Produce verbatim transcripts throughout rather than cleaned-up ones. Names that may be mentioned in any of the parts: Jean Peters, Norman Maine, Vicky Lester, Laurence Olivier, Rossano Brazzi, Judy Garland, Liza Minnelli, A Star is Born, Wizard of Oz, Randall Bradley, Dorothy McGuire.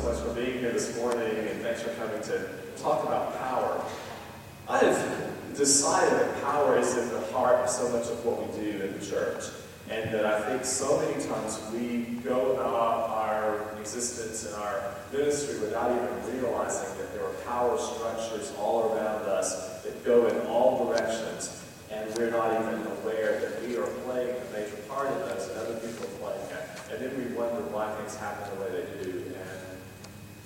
so much for being here this morning, and thanks for coming to talk about power. I have decided that power is at the heart of so much of what we do in the church, and that I think so many times we go about our existence and our ministry without even realizing that there are power structures all around us that go in all directions, and we're not even aware that we are playing a major part in those, and other people are playing that. And then we wonder why things happen the way they do, and,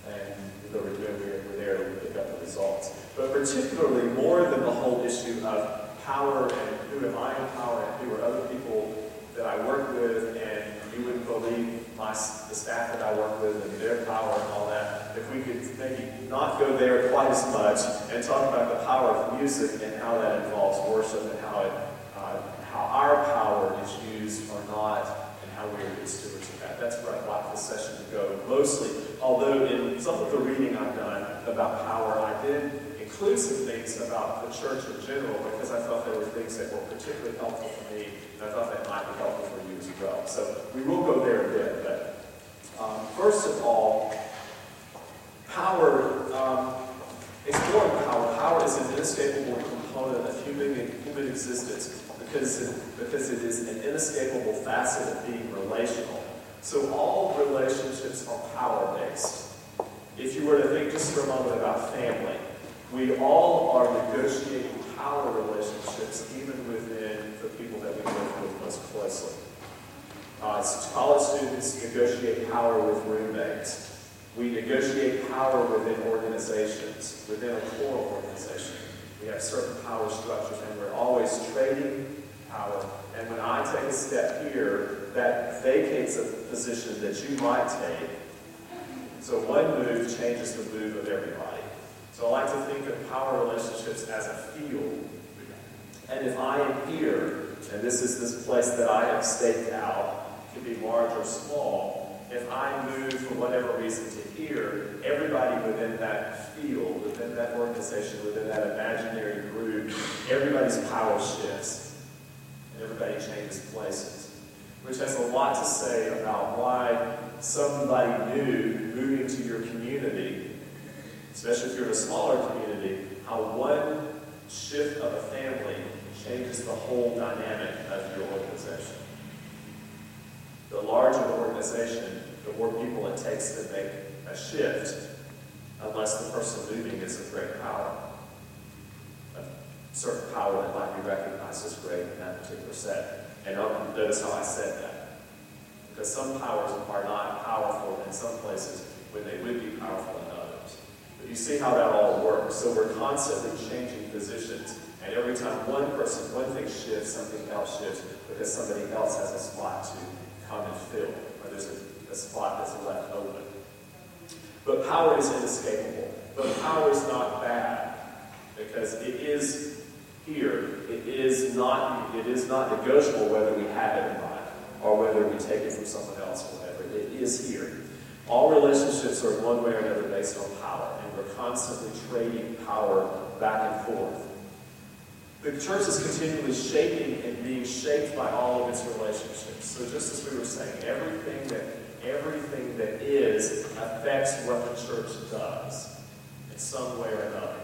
and we're, we're, we're there to pick up the results. But particularly, more than the whole issue of power and who am I in power and who are other people that I work with, and you wouldn't believe my, the staff that I work with and their power and all that, if we could maybe not go there quite as much and talk about the power of music and how that involves worship and how it, uh, how our power is used or not, and how we are good stewards of that. That's where I'd like this session to go mostly, although in some of the reading I've done about power, I did include some things about the church in general because I thought there were things that were particularly helpful for me, and I thought that might be helpful for you as well. So we will go there a bit, but um, first of all, power, um, exploring power. Power is an inescapable component of human human existence because it, because it is an inescapable facet of being relational. So all relationships are power-based. If you were to think just for a moment about family, we all are negotiating power relationships, even within the people that we work with most closely. Uh, college students negotiate power with roommates. We negotiate power within organizations, within a core organization. We have certain power structures, and we're always trading power. And when I take a step here, that vacates a position that you might take. So one move changes the move of everybody. So I like to think of power relationships as a field. And if I am here, and this is this place that I have staked out, it can be large or small, if I move for whatever reason to here, everybody within that field, within that organization, within that imaginary group, everybody's power shifts. And everybody changes places. Which has a lot to say about why somebody new moving to your community, especially if you're in a smaller community, how one shift of a family changes the whole dynamic of your organization. The larger the organization, the more people it takes to make a shift, unless the person moving is of great power, a certain power that might be recognized as great in that particular setting. And notice how I said that. Because some powers are not powerful in some places when they would be powerful in others. But you see how that all works. So we're constantly changing positions. And every time one person, one thing shifts, something else shifts because somebody else has a spot to come and fill, or there's a, a spot that's left open. But power is inescapable. But power is not bad because it is here. It is not, it is not negotiable whether we have it or not, or whether we take it from someone else or whatever. It is here. All relationships are one way or another based on power, and we're constantly trading power back and forth. The church is continually shaping and being shaped by all of its relationships. So just as we were saying, everything that everything that is affects what the church does in some way or another.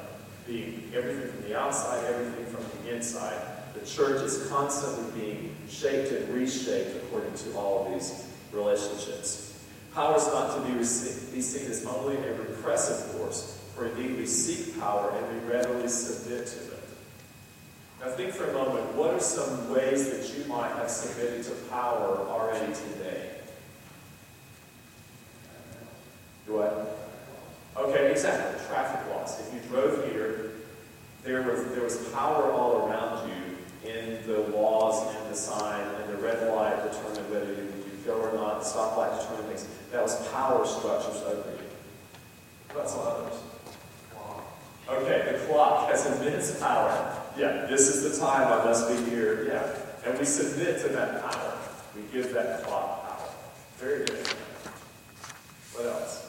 Being everything from the outside, everything from the inside. The church is constantly being shaped and reshaped according to all of these relationships. Power is not to be, rece- be seen as only a repressive force, for indeed we seek power and we readily submit to it. Now think for a moment, what are some ways that you might have submitted to power already today? What? Okay, exactly. Traffic laws. If you drove here, there was, there was power all around you in the laws and the sign, and the red light determined whether you could go or not, the stoplight determined things. That was power structures over you. That's all others. Okay, the clock has immense power. Yeah, this is the time I must be here. Yeah. And we submit to that power. We give that clock power. Very good. What else?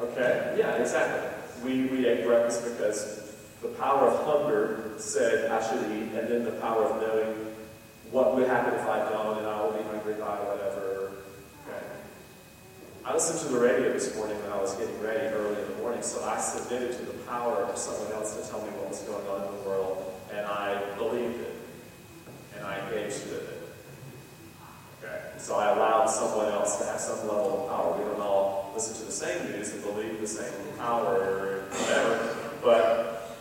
Okay, yeah, exactly. We, we ate breakfast because the power of hunger said, I should eat, and then the power of knowing what would happen if I don't, and I will be hungry by whatever. Okay. I listened to the radio this morning when I was getting ready early in the morning, so I submitted to the power of someone else to tell me what was going on in the world, and I believed it, and I engaged with it. Okay? So I allowed someone else to have some level of power. We don't all listen to the same news and believe the same power or whatever, but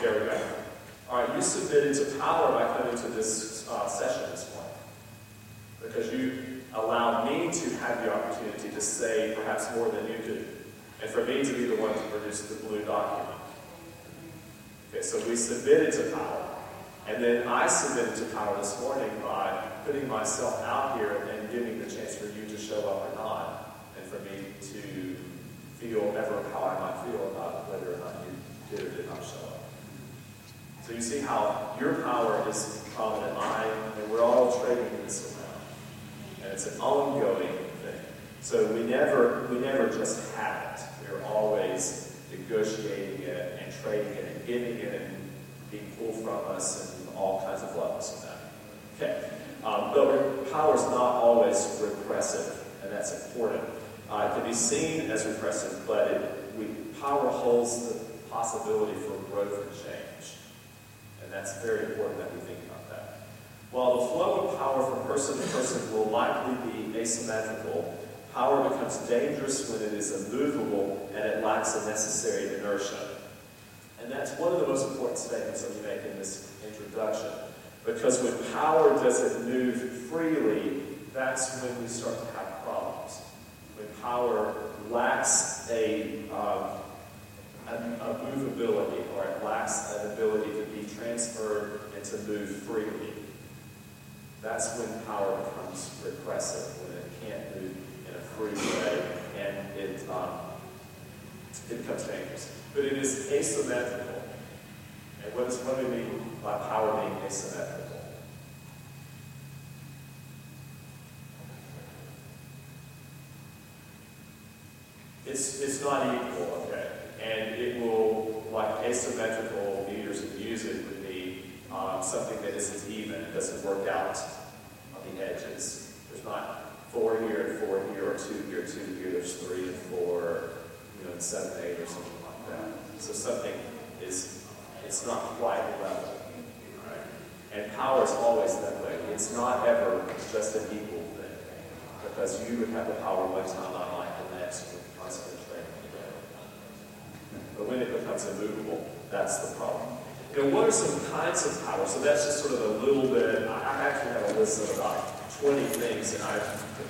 there we go. All right, you submitted to power by coming to this uh, session this morning, because you allow me to have the opportunity to say perhaps more than you do, and for me to be the one to produce the blue document. Okay, so we submitted to power, and then I submitted to power this morning by putting myself out here and giving the chance for you to show up or not, and for me to feel ever how I might feel about whether or not you did or did not show up. So you see how your power is prominent, mine, and we're all trading this. And it's an ongoing thing. So we never we never just have it. We're always negotiating it and trading it and giving it and being pulled from us and all kinds of levels of that. Okay. Um, but power's not always repressive, and that's important. Uh, it can be seen as repressive, but it, we, power holds the possibility for growth and change. And that's very important that we think about that. While the flow of power from person to person will likely be asymmetrical, power becomes dangerous when it is immovable and it lacks the necessary inertia. And that's one of the most important statements that we make in this introduction. Because when power doesn't move freely, that's when we start to have problems. When power lacks a, um, a, a movability, or it lacks an ability to be transferred and to move freely. That's when power becomes repressive, when it can't move in a free way, and it, um, it becomes dangerous. But it is asymmetrical. And what, is, what do we mean by power being asymmetrical? It's, it's not equal, okay? And it will, like asymmetrical meters of music, would be Um, something that isn't even, it doesn't work out on the edges. There's not four here and four here, or two here, two here, there's three and four, you know, and seven, eight, or something like that. So something is, it's not quite level. Right? And power is always that way. It's not ever just an equal thing, because you would have the power one time, I like the next, with constantly training together. But when it becomes immovable, that's the problem. You know, what are some kinds of power? So that's just sort of a little bit. I actually have a list of about twenty things, and I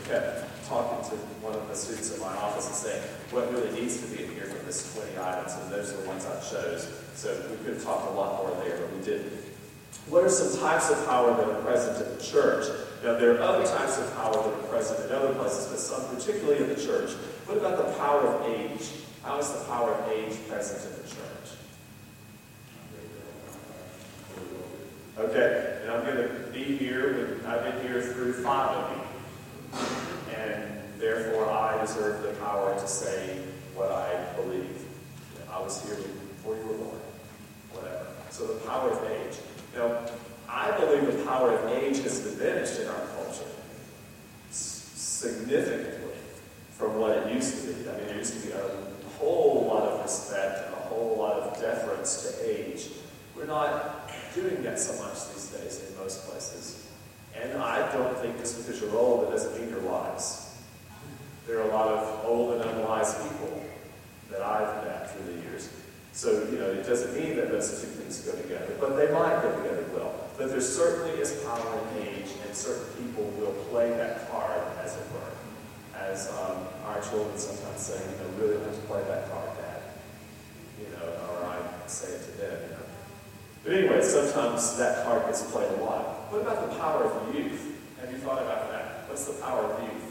kept talking to one of the students in my office and saying, what really needs to be in here for this twenty items, and those are the ones I chose. So we could have talked a lot more there, but we didn't. What are some types of power that are present in the church? Now, there are other types of power that are present in other places, but some particularly in the church. What about the power of age? How is the power of age present in the church? Okay, and I'm going to be here, with, I've been here through five of you, and therefore I deserve the power to say what I believe. I was here before you were born, whatever. So the power of age. Now, I believe the power of age has diminished in our culture significantly from what it used to be. I mean, there used to be a whole lot of respect and a whole lot of deference to age. We're not doing that so much these days in most places. And I don't think just because you're old, it doesn't mean you're wise. There are a lot of old and unwise people that I've met through the years. So, you know, it doesn't mean that those two things go together, but they might go together well. But there certainly is power in age, and certain people will play that card, as it were. As um, our children sometimes say, you know, really want to play that card, Dad. You know, or I say it to them, you know. But anyway, sometimes that card gets played a lot. What about the power of youth? Have you thought about that? What's the power of youth?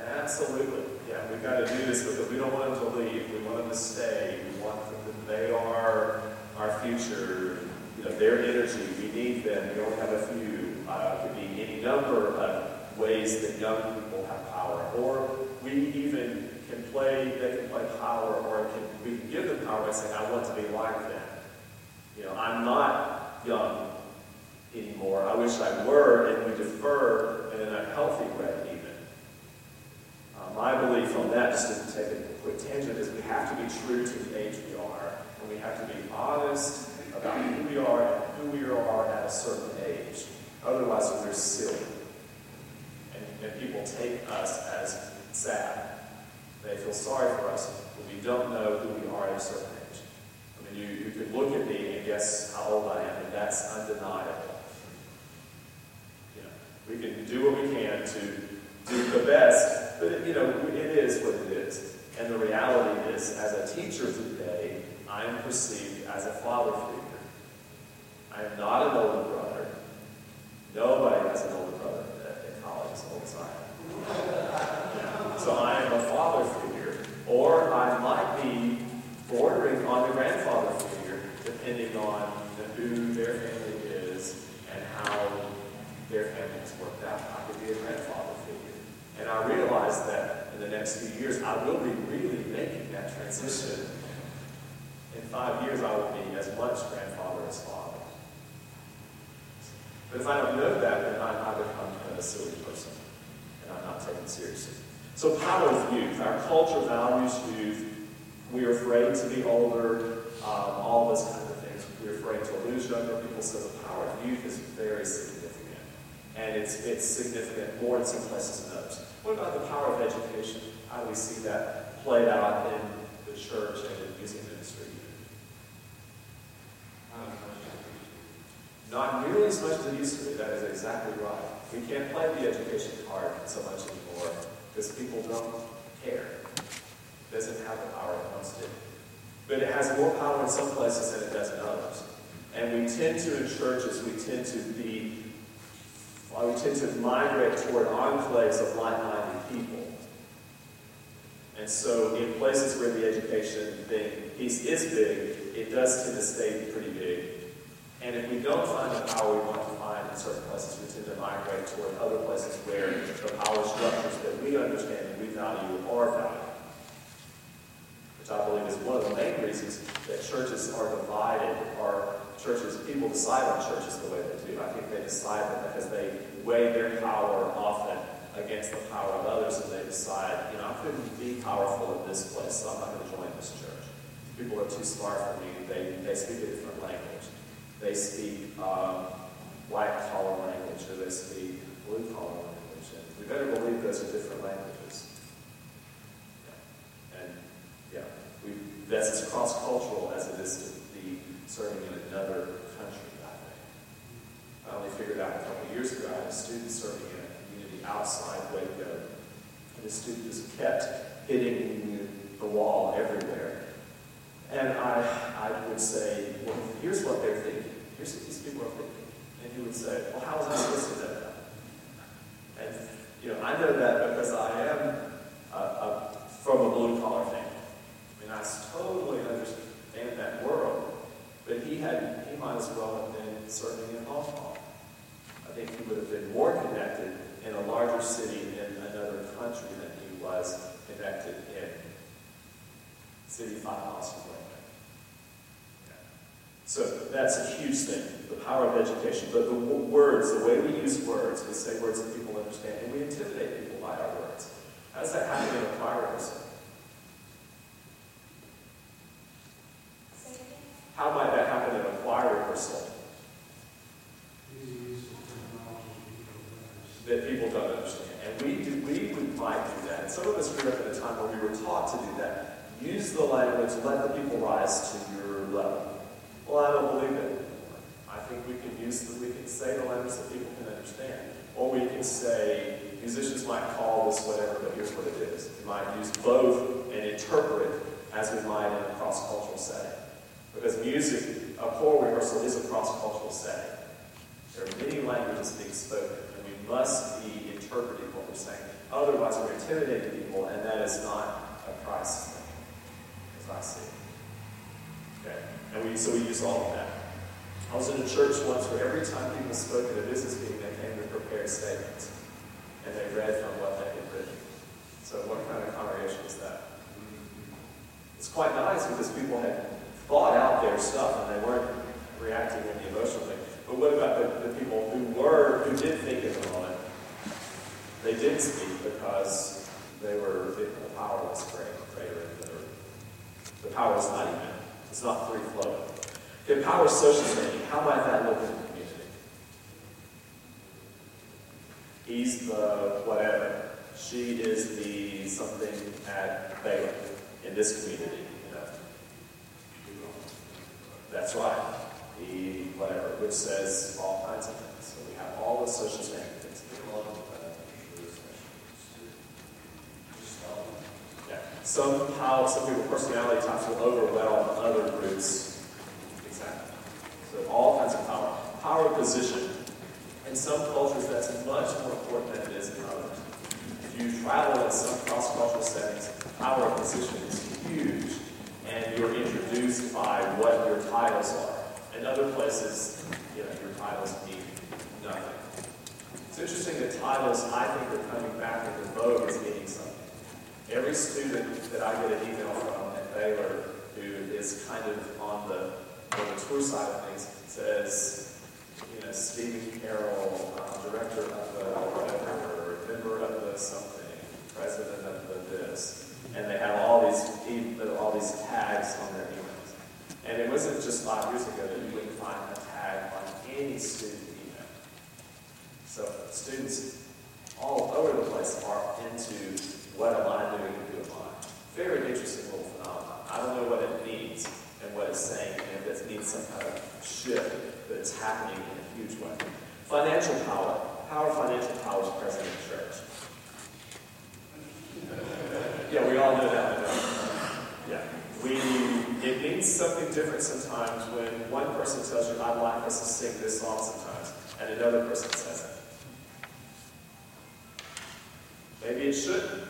Absolutely. Yeah, we've got to do this because we don't want them to leave. We want them to stay. We want them to, they are our future. You know, their energy. We need them. We don't have a few. Uh, it could be any number of ways that young people have power, or we even. Can play, they can play power, or can, we can give them power by saying, I want to be like that. You know, I'm not young anymore. I wish I were, and we defer in an unhealthy way, even. Uh, my belief on that, just to take a quick tangent, is we have to be true to the age we are, and we have to be honest about who we are and who we are at a certain age. Otherwise, we're silly. And, and people take us as sad. They feel sorry for us when we don't know who we are at a certain age. I mean, you, you could look at me and guess how old I am, and that's undeniable. You know, we can do what we can to do the best, but it, you know, it is what it is. And the reality is, as a teacher today, I am perceived as a father figure. I am not an older brother. Nobody has an older brother at college as old as I am. So I am a father figure, or I might be bordering on the grandfather figure, depending on who their family is and how their family has worked out. I could be a grandfather figure. And I realize that in the next few years, I will be really making that transition. In five years, I will be as much grandfather as father. But if I don't know that, then I, I become a silly person, and I'm not taken seriously. So power of youth. Our culture values youth. We are afraid to be older, um, all those kinds of things. We're afraid to lose younger people, so the power of youth is very significant. And it's it's significant more in some places than others. What about the power of education? How do we see that played out in the church and in music ministry? Not nearly as much as it used to be. That is exactly right. We can't play the education card so much anymore because people don't care. It doesn't have the power it once did. But it has more power in some places than it does in others. And we tend to, in churches, we tend to be, well, we tend to migrate toward enclaves of like-minded people. And so in places where the education thing piece is big, it does tend to stay pretty big. And if we don't find the power we want to find in certain places, we tend to migrate toward other places where the power structures that we understand and we value are valued. Which I believe is one of the main reasons that churches are divided, or churches, people decide on churches the way they do. I think they decide that because they weigh their power often against the power of others, and they decide, you know, I couldn't be powerful in this place, so I'm not going to join this church. People are too smart for me. They, they speak a different language. They speak um, white-collar language, or they speak blue-collar language. And we better believe those are different languages. Yeah. And, yeah, we, that's as cross-cultural as it is to be serving in another country, I think. I only figured out a couple of years ago, I had a student serving in a community outside Waco, and the student just kept hitting the wall everywhere. And I, I would say, well, here's what they're thinking. Here's what these people are thinking. And he would say, well, how was I supposed to know that? And, you know, I know that because I am a, a, from a blue-collar family. I mean, I totally understand that world. But he had, he might as well have been serving in Hong Kong. I think he would have been more connected in a larger city in another country than he was connected in city five miles away. So that's a huge thing, the power of education. But the words, the way we use words, we say words that people understand, and we intimidate people by our words. How does that happen in a choir rehearsal? How might that happen in a choir rehearsal? That people don't understand. And we do, we would might do that. And some of us grew up at a time where we were taught to do that. Use the language, let the people rise to your level. Well, I don't believe it. I think we can use the, we can say the language that people can understand. Or we can say, musicians might call this whatever, but here's what it is. We might use both and interpret as we might in a cross-cultural setting. Because music, a choral rehearsal, is a cross-cultural setting. There are many languages being spoken, and we must be interpreting what we're saying. Otherwise, we're intimidating people, and that is not a Christ thing, as I see it. Okay? And we, so we use all of that. I was in a church once where every time people spoke at a business meeting, they came with prepared statements. And they read from what they had written. So what kind of congregation is that? It's quite nice because people had thought out their stuff and they weren't reacting in the emotional thing. But what about the, the people who were, who did think in the moment? They did speak because they were, the power was greater than the, the power is not even. It's not free flowing. If power is social standing, how might that look in the community? He's the whatever. She is the something at Baylor in this community. You know. That's right. The whatever, which says all kinds of things. So we have all the social standing things. Yeah. Somehow, some people's personality types will overwhelm other groups. Exactly. So all kinds of power. Power position. In some cultures, that's much more important than it is in others. If you travel in some cross-cultural settings, power position is huge, and you're introduced by what your titles are. In other places, you know, your titles mean nothing. It's interesting that titles, I think, are coming back into vogue as meaning something. Every student that I get an email from at Baylor who is kind of on the on the tour side of things says, you know, Stephen Carroll, um, director of the whatever, member of the something, president of the this, and they have all these all these tags on their emails. And it wasn't just five years ago that you wouldn't find a tag on any student email. So students all over the place are into what am I doing and who am I? Very interesting little phenomenon. I don't know what it means and what it's saying, and if it needs some kind of shift that's happening in a huge way. Financial power. How are financial powers present in the church? Yeah, we all know that. Yeah. We, it means something different sometimes when one person tells you, I'd like us to sing this song sometimes, and another person says it. Maybe it shouldn't.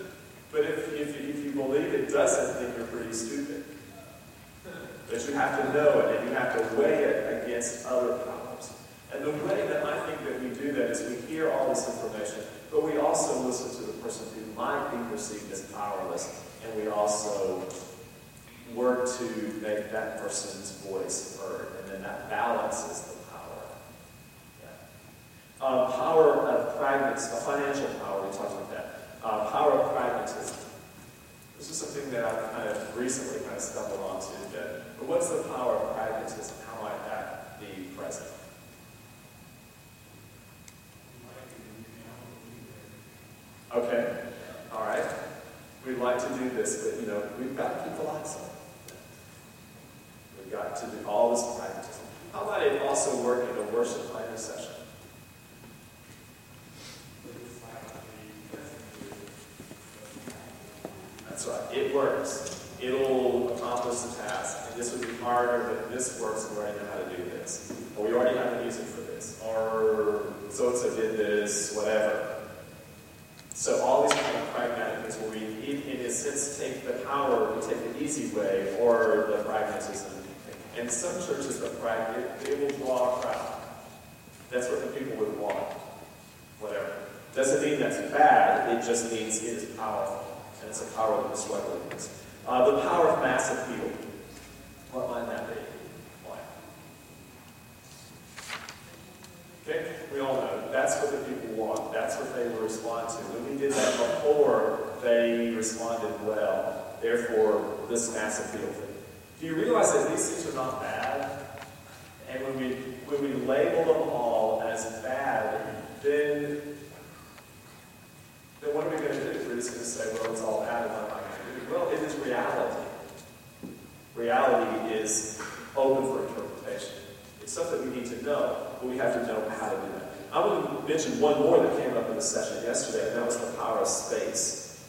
But if, if, if you believe it doesn't, then you're pretty stupid. But you have to know it, and you have to weigh it against other powers. And the way that I think that we do that is we hear all this information, but we also listen to the person who might be perceived as powerless, and we also work to make that person's voice heard, and then that balances the power. Yeah. Uh, power of pragmatism, a financial power, we talked about that. Uh, power of pragmatism. This is something that I've kind of recently kind of stumbled onto. But what's the power of pragmatism? How might that be present? Okay. All right. We'd like to do this, but you know, we've got to keep the lights on. We've got to do all this pragmatism. How might it also work in a worship planning session? That's right. It works. It'll accomplish the task. And this would be harder, but this works, and we already know how to do this. Or we already have the music for this. Or so-and-so did this, whatever. So all these kind of pragmatic things where we, in a sense, take the power, we take the easy way, or the pragmatism. And some churches, the pragmatic, it will draw a crowd. That's what the people would want. Whatever. Doesn't mean that's bad. It just means it is powerful. And it's a power that is struggling. Uh, the power of mass appeal. What might that be? Why? Okay, we all know. That's what the people want. That's what they will respond to. When we did that before, they responded well. Therefore, this mass appeal thing. Do you realize that these things are not bad? And when we when we label them all as bad, then then what are we going to do? We're just going to say, well, it's all bad, and I'm not going to do it. Well, it is reality. Reality is open for interpretation. It's something we need to know, but we have to know how to do that. I want to mention one more that came up in the session yesterday, and that was the power of space.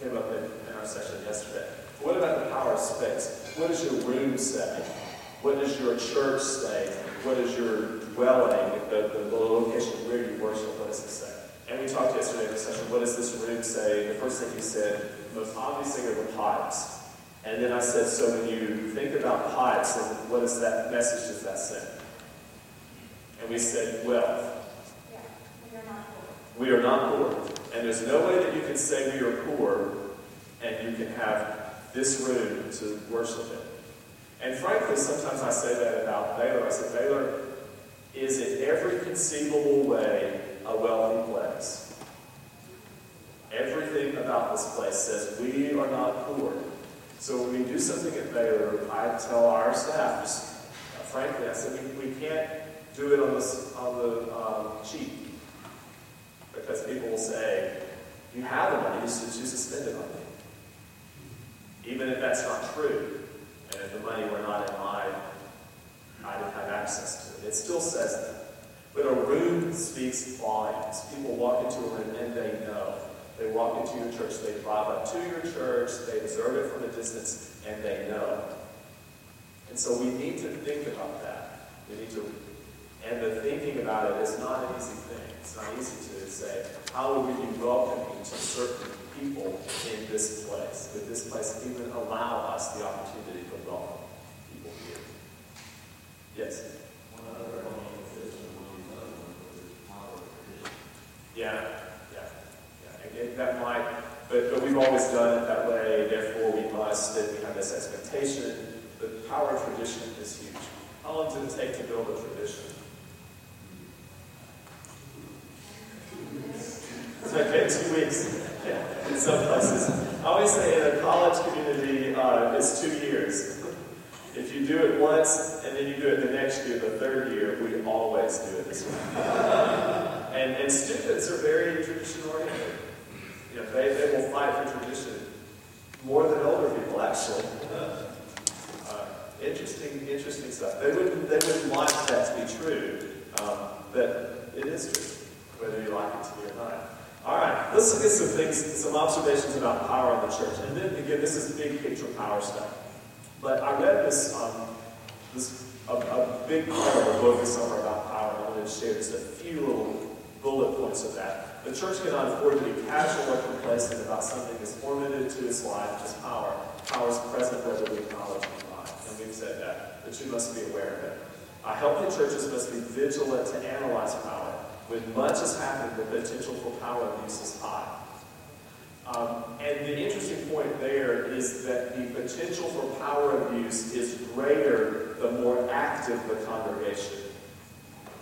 It came up in, in our session yesterday. But what about the power of space? What does your room say? What does your church say? What does your dwelling, the, the, the location where you worship, what does it say? And we talked yesterday in the session, what does this room say? The first thing you said, the most obvious thing are the pipes. And then I said, so when you think about pipes, what is that message does that send? And we said, wealth. Yeah, we are not poor. We are not poor. And there's no way that you can say we are poor and you can have this room to worship in. And frankly, sometimes I say that about Baylor. I say, Baylor, is in every conceivable way a wealthy place. Everything about this place says we are not poor. So when we do something at Baylor, I tell our staff, just uh, frankly, I said we, we can't do it on the, on the um, cheap, because people will say, you have the money, you should choose to spend it on me. Even if that's not true, and if the money were not in mine, I didn't have access to it. It still says that. But a room speaks volumes. People walk into a room and they know. They walk into your church, they drive up to your church, they observe it from a distance, and they know. And so we need to think about that. We need to, and the thinking about it is not an easy thing. It's not easy to say, how would we be welcoming to certain people in this place? Would this place even allow us the opportunity to welcome people here? Yes? One other one is one other one is power of vision. Yeah. It, that might, but, but we've always done it that way, therefore we must, and we have this expectation. But the power of tradition is huge. How long did it take to build a tradition? It's okay, two weeks. Yeah, in some places. I always say in a college community, uh, it's two years. If you do it once, and then you do it the next year, the third year, we always do it this way. and, and students are very tradition-oriented. You know, they, they will fight for tradition more than older people, actually. Uh, uh, interesting, interesting stuff. They wouldn't, they wouldn't want that to be true, um, but it is true, whether you like it to be or not. All right, let's look at some things, some observations about power in the church. And then again, this is big picture power stuff. But I read this, um, this a, a big part of the book this summer about power, and I wanted to share just a few little bullet points of that. The church cannot afford to be casual or complacent about something that's formative to its life as power. Power is present whether we acknowledge it or not. And we've said that, but you must be aware of it. Our healthy churches must be vigilant to analyze power. When much is happening, the potential for power abuse is high. Um, and the interesting point there is that the potential for power abuse is greater the more active the congregation.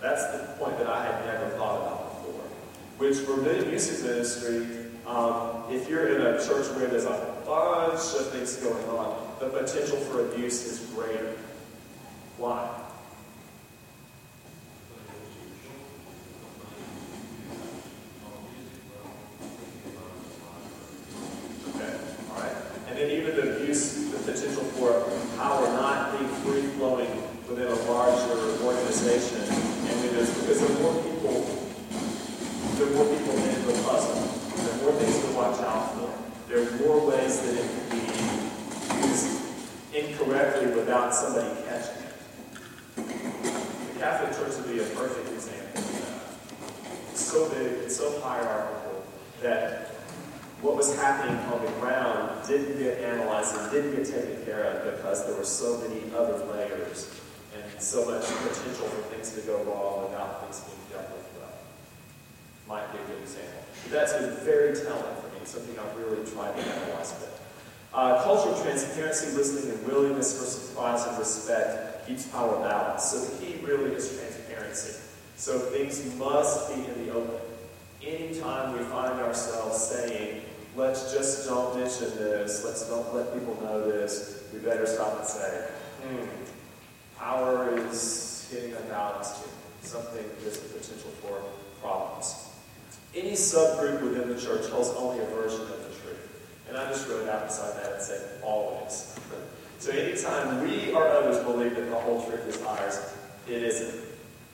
That's the point that I had never thought about. Which for many music ministry, um, if you're in a church where there's a bunch of things going on, the potential for abuse is greater. Why? Okay, all right. And then even the abuse, the potential for power not being free-flowing within a larger organization, and it is because of more people. There are more people in the puzzle. There are more things to watch out for. There are more ways that it can be used incorrectly without somebody catching it. The Catholic Church would be a perfect example of that. So big and so hierarchical that what was happening on the ground didn't get analyzed and didn't get taken care of because there were so many other layers and so much potential for things to go wrong without things being dealt with. Might be a good example. But that's been very telling for me, something I've really tried to analyze with. Uh, culture of transparency, listening, and willingness for surprise and respect keeps power balanced. So the key really is transparency. So things must be in the open. Anytime we find ourselves saying, let's just don't mention this, let's don't let people know this, we better stop and say, hmm, power is getting unbalanced here. Something there's the potential for problems. Any subgroup within the church holds only a version of the truth. And I just wrote out beside that and said, always. So anytime we or others believe that the whole truth is ours, it isn't.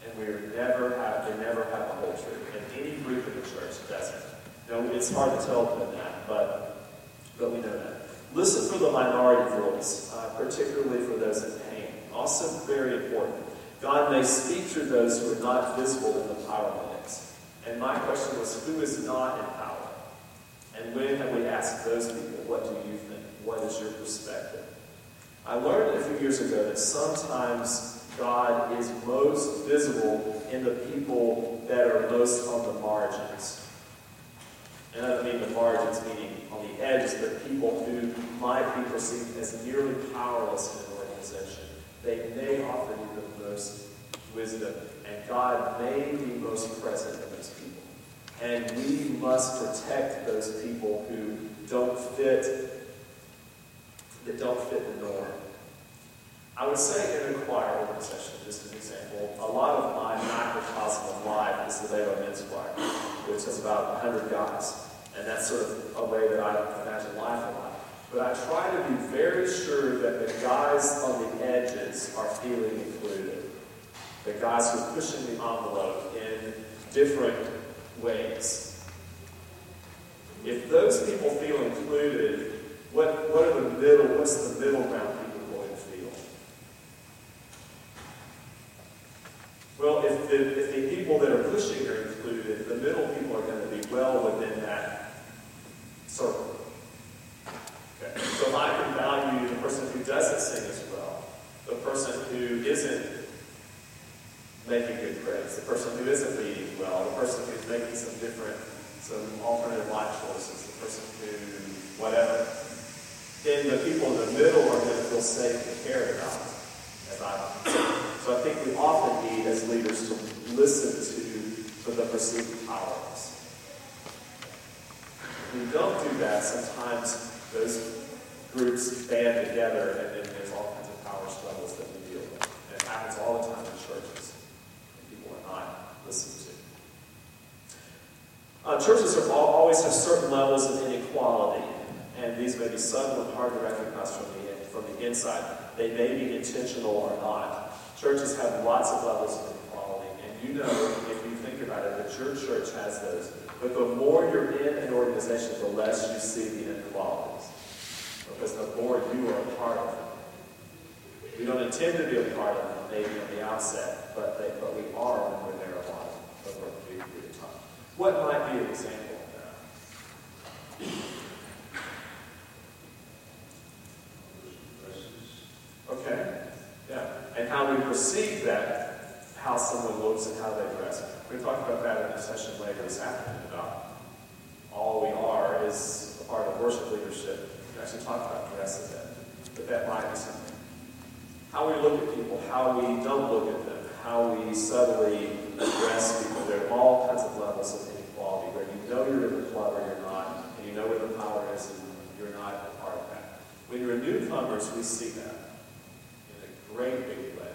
And we never have, they never have the whole truth. And any group in the church doesn't. Now, it's hard to tell them that, but, but we know that. Listen for the minority voice, uh, particularly for those in pain. Also very important. God may speak through those who are not visible in the power minutes. And my question was, who is not in power? And when have we asked those people, what do you think? What is your perspective? I learned a few years ago that sometimes God is most visible in the people that are most on the margins. And I don't mean the margins, meaning on the edges, but people who might be perceived as nearly powerless in an organization. They may offer you the most wisdom, and God may be most present in those people. And we must protect those people who don't fit that don't fit the norm. I would say in a choir session, just as an example, a lot of my microcosm of life is the Leyva Men's Choir, which has about one hundred guys. And that's sort of a way that I imagine life a lot. But I try to be very sure that the guys on the edges are feeling included. The guys who are pushing the envelope in different ways. If those people feel included, what what are the middle? What's the middle ground people going to feel? Well, if the if the people that are pushing are included, the middle people are going to be well within that circle. Okay. So if I can value the person who doesn't sing as well, the person who isn't making good grades, the person who isn't leading well, the person who's making some different, some alternative life choices, the person who, whatever, then the people in the middle are going to feel safe and cared about, as I So I think we often need, as leaders, to listen to, to the perceived powers. If we don't do that, sometimes those groups band together, and then there's all kinds of power struggles that we deal with. And it happens all the time in churches. Listen to. Uh, churches are all, always have certain levels of inequality, and these may be subtle and hard to recognize from the from the inside. They may be intentional or not. Churches have lots of levels of inequality, and you know, if you think about it, that your church has those. But the more you're in an organization, the less you see the inequalities, because the more you are a part of them. You don't intend to be a part of them, maybe at the outset, but they, but we are when we're there a lot over a period of time. What might be an example of that? Okay, yeah. And how we perceive that, how someone looks and how they dress. We talked about that in a session later this afternoon about all we are is a part of worship leadership. We actually talked about dress a bit, but that might be something. How we look at people, how we don't look at them, how we subtly address people. There are all kinds of levels of inequality where you know you're in the club or you're not, and you know where the power is and you're not a part of that. When you're newcomers, we see that in a great big way.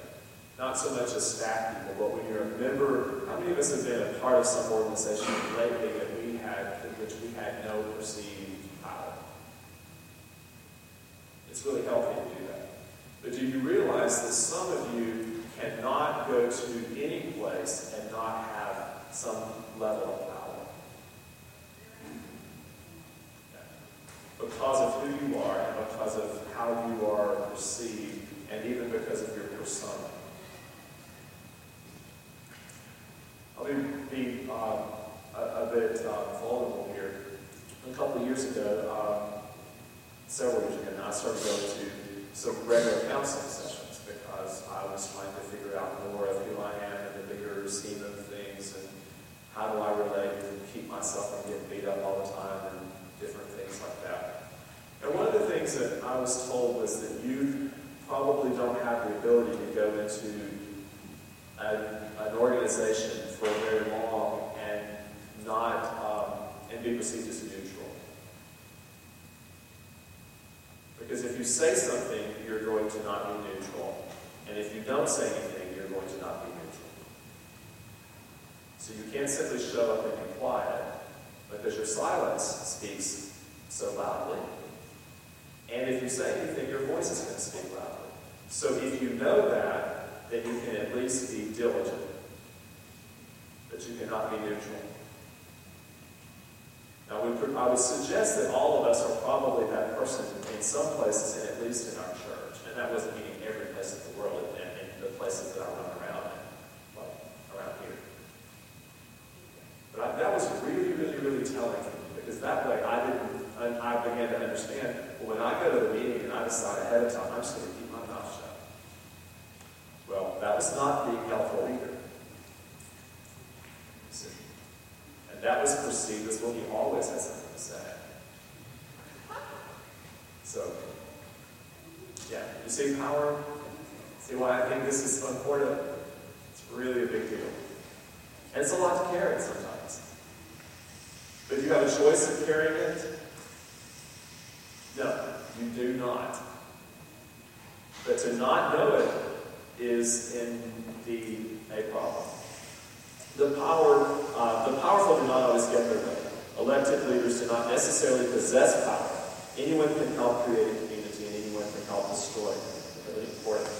Not so much as staff people, but when you're a member, how many of us have been a part of some organization lately that we had, in which we had no perceived power? It's really healthy to do that. But do you realize that some of you cannot go to any place and not have some level of power? Because of who you are, and because of how you are perceived, and even because of your persona. I'll be um, a, a bit uh, vulnerable here. A couple of years ago, um, several years ago, I started going to some regular counseling sessions because I was trying to figure out more of who I am in the bigger scheme of things and how do I relate and keep myself from getting beat up all the time and different things like that. And one of the things that I was told was that you probably don't have the ability to go into a, an organization for very long and not um, and be perceived as neutral. Because if you say something, you're going to not be neutral. And if you don't say anything, you're going to not be neutral. So you can't simply show up and be quiet, because your silence speaks so loudly. And if you say anything, your voice is going to speak loudly. So if you know that, then you can at least be diligent. But you cannot be neutral. Now, I would suggest that all of us are probably that person in some places, and at least in our church. And that wasn't meaning every place in the world, and in the places that I run around in, well, around here. But I, that was really, really, really telling for me, because that way I didn't. I, I began to understand. Well, when I go to the meeting and I decide ahead of time, I'm just going to keep my mouth shut. Well, that was not being helpful either. That was perceived as, well, he always has something to say. So, yeah, you see power? See why I think this is important? It's really a big deal. And it's a lot to carry sometimes. But do you have a choice of carrying it? No, you do not. But to not know it is indeed a problem. The power, uh, the powerful do not always get their way. Elected leaders do not necessarily possess power. Anyone can help create a community, and anyone can help destroy it. It's really important.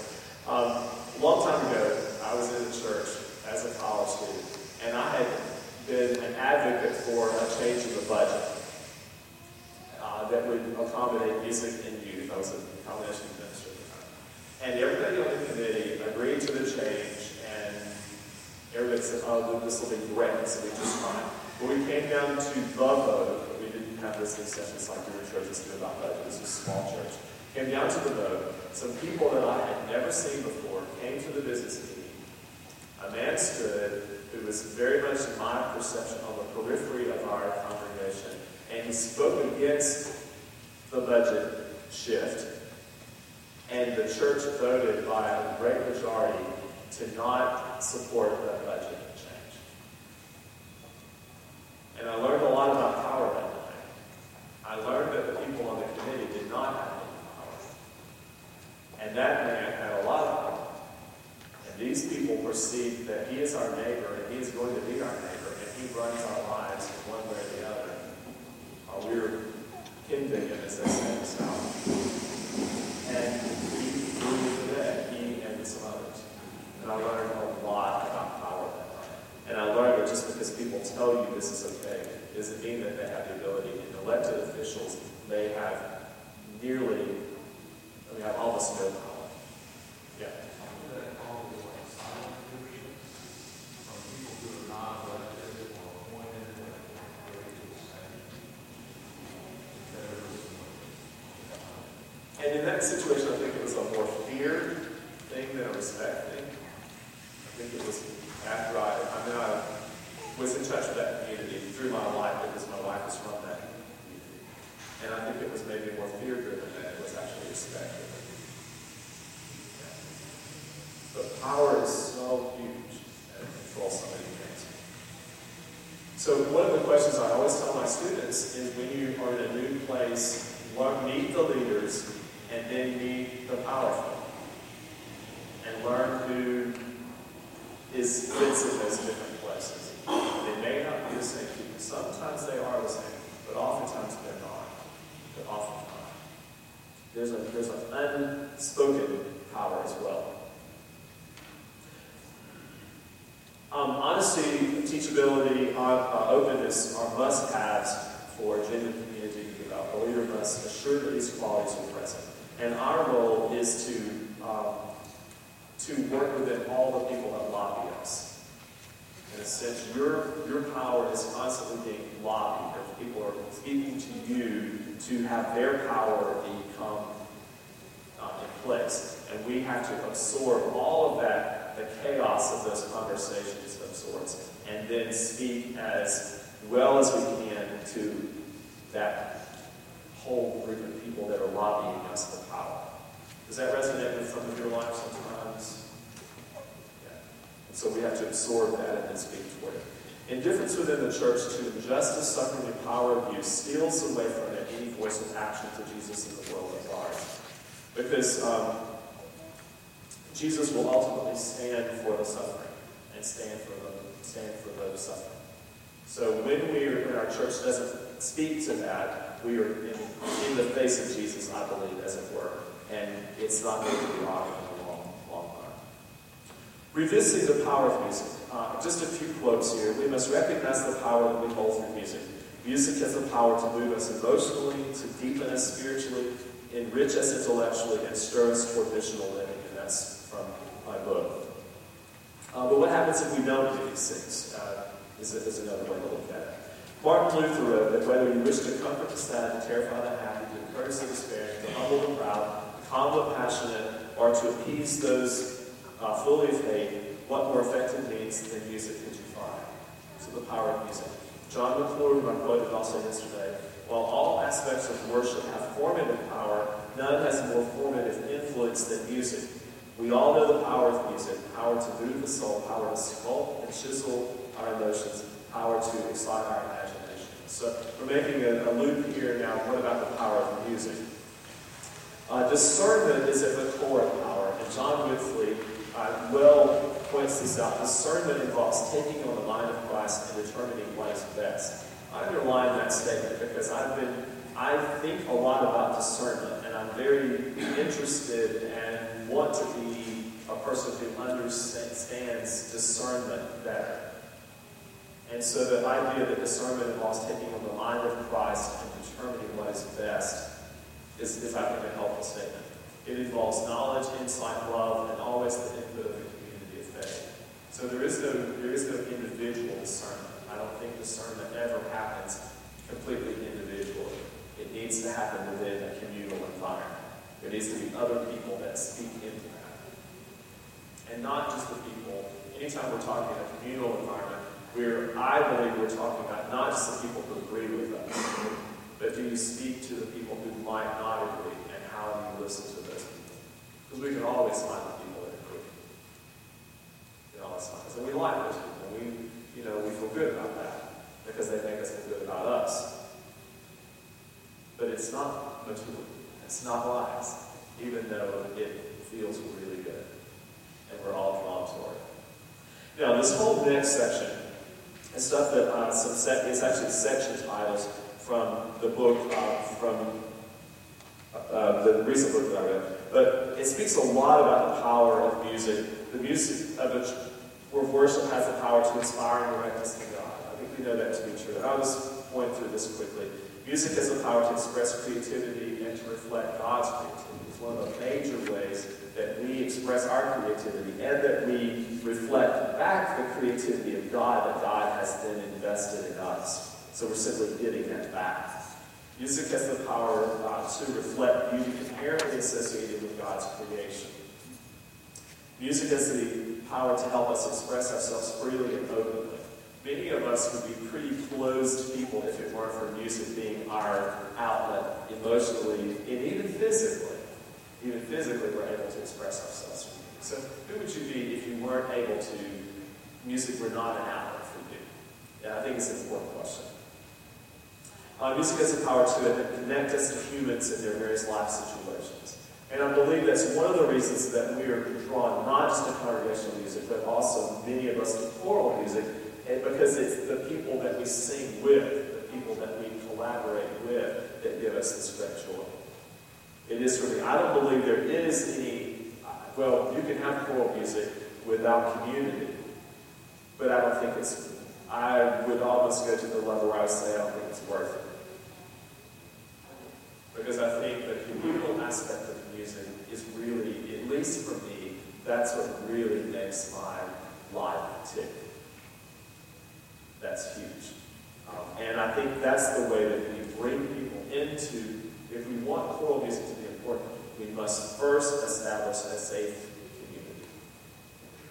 Um, a long time ago, I was in a church as a college student, and I had been an advocate for a change in the budget uh, that would accommodate music and youth. I was a combination minister at the time. And everybody on the committee agreed to the change, and everybody said, oh, this will be great, this will be just fine. But we came down to the vote. We didn't have this consensus like your churches do about budget. This was a small church. Came down to the vote. Some people that I had never seen before came to the business meeting. A man stood who was very much, in my perception, on the periphery of our congregation, and he spoke against the budget shift. And the church voted by a great majority to not support that budget change. And I learned a lot about power that night. I learned that the people on the committee did not have any power. And that man had a lot of power. These people perceive that he is our neighbor, and he is going to be our neighbor, and he runs our lives in one way or the other. Uh, we were kindling him, as they say in the South. And he grew to that, he and some others. And I learned a lot about power that night. And I learned that just because people tell you this is okay, doesn't mean that they have the ability. And elected officials, they have nearly, they have almost no power. And in that situation, I think it was a more feared thing than a respect thing. I think it was after I, I mean, I was in touch with that community through my life because my wife was from that community. And I think it was maybe more fear-driven than it was actually respect-driven. But power is so huge and control so many things. So one of the questions I always tell my students is when you are in a new place, meet the leaders, and then meet the powerful. And learn who is fits in those different places. They may not be the same people. Sometimes they are the same, but oftentimes they're not. They're often not. There's a there's an unspoken power as well. Um, honesty, teachability, uh, uh, openness are must-haves for genuine community. A leader must assure that these qualities are present. And our role is to um, to work within all the people that lobby us. In a sense, your, your power is constantly being lobbied. If people are speaking to you to have their power become uh, in place. And we have to absorb all of that, the chaos of those conversations of sorts, and then speak as well as we can to that whole group of people that are lobbying us for power. Does that resonate with some of your life sometimes? Yeah. And so we have to absorb that and then speak toward it. Indifference within the church to injustice, suffering, and power abuse steals away from it any voice of action for Jesus in the world at large. Because um, Jesus will ultimately stand for the suffering and stand for the, stand for those suffering. So when we are, when our church doesn't speak to that, we are in, in the face of Jesus, I believe, as it were. And it's not going to be wrong in the long, long run. Revisiting the power of music. Uh, just a few quotes here. We must recognize the power that we hold through music. Music has the power to move us emotionally, to deepen us spiritually, enrich us intellectually, and stir us toward missional living. And that's from my book. Uh, but what happens if we don't do these things uh, is, is another way to look at it. Martin Luther wrote that whether you wish to comfort the sad, to terrify the happy, to encourage the despairing, to humble the proud, to calm the passionate, or to appease those uh, fully of hate, what more effective means than music could you find? So the power of music. John McClure, who I quoted also yesterday, while all aspects of worship have formative power, none has more formative influence than music. We all know the power of music, power to move the soul, power to sculpt and chisel our emotions, power to excite our imagination. So we're making a, a loop here now. What about the power of music? Uh, discernment is at the core of power, and John Withley uh, well points this out. Discernment involves taking on the mind of Christ and determining what is best. I underline that statement because I've been, I think a lot about discernment, and I'm very interested and want to be a person who understands discernment better. And so the idea that discernment involves taking on the mind of Christ and determining what is best is, is I think, a helpful statement. It involves knowledge, insight, love, and always the input of the community of faith. So there is no, there is no individual discernment. I don't think discernment ever happens completely individually. It needs to happen within a communal environment. There needs to be other people that speak into that. And not just the people. Anytime we're talking in a communal environment, we're, I believe we're talking about not just the people who agree with us, but do you speak to the people who might not agree, and how do you listen to those people? Because we can always find the people that agree. We can always find us. And we like those people. We, you know, we feel good about that because they make us feel good about us. But it's not mature. It's not lies, even though it feels really good, and we're all drawn toward it. Now, this whole next section is stuff that uh, some se- it's actually section titles from the book uh, from uh, the recent book that I read, but it speaks a lot about the power of music. The music of which worship has the power to inspire and direct us to God. I think we know that to be true. I'll just point through this quickly. Music has the power to express creativity and to reflect God's creativity. It's one of the major ways that we express our creativity and that we reflect back the creativity of God that God has then invested in us. So we're simply getting that back. Music has the power uh, to reflect beauty inherently associated with God's creation. Music has the power to help us express ourselves freely and openly. Many of us would be pretty closed people if it weren't for music being our outlet emotionally and even physically. Even physically, we're able to express ourselves from music. So who would you be if you weren't able to, music were not an outlet for you? Yeah, I think it's an important question. Uh, music has the power to connect us to humans in their various life situations. And I believe that's one of the reasons that we are drawn not just to congregational music, but also many of us to choral music, and because it's the people that we sing with, the people that we collaborate with, that give us this great joy. It is for me. I don't believe there is any, well, you can have choral music without community, but I don't think it's, I would almost go to the level where I would say I don't think it's worth it. Because I think the communal aspect of music is really, at least for me, that's what really makes my life tick. That's huge. Um, and I think that's the way that we bring people into, if we want choral music to be important, we must first establish a safe community.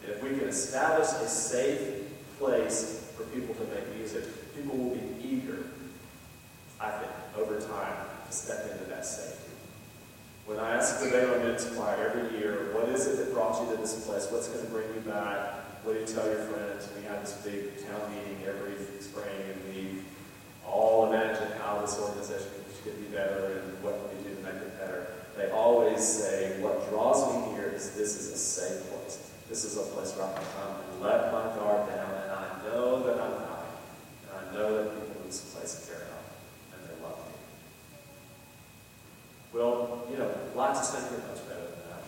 And if we can establish a safe place for people to make music, people will be eager, I think, over time, to step into that safety. When I ask the Baylor Men's Choir every year, what is it that brought you to this place? What's going to bring you back? What do you tell your friends? We have this big town meeting every spring, and we all imagine how this organization could be better and what can we do to make it better. They always say, what draws me here is this is a safe place. This is a place where I can come and let my guard down, and I know that I'm not. And I know that people in this place care about me, and they love me. Well, you know, life is not very much better than that.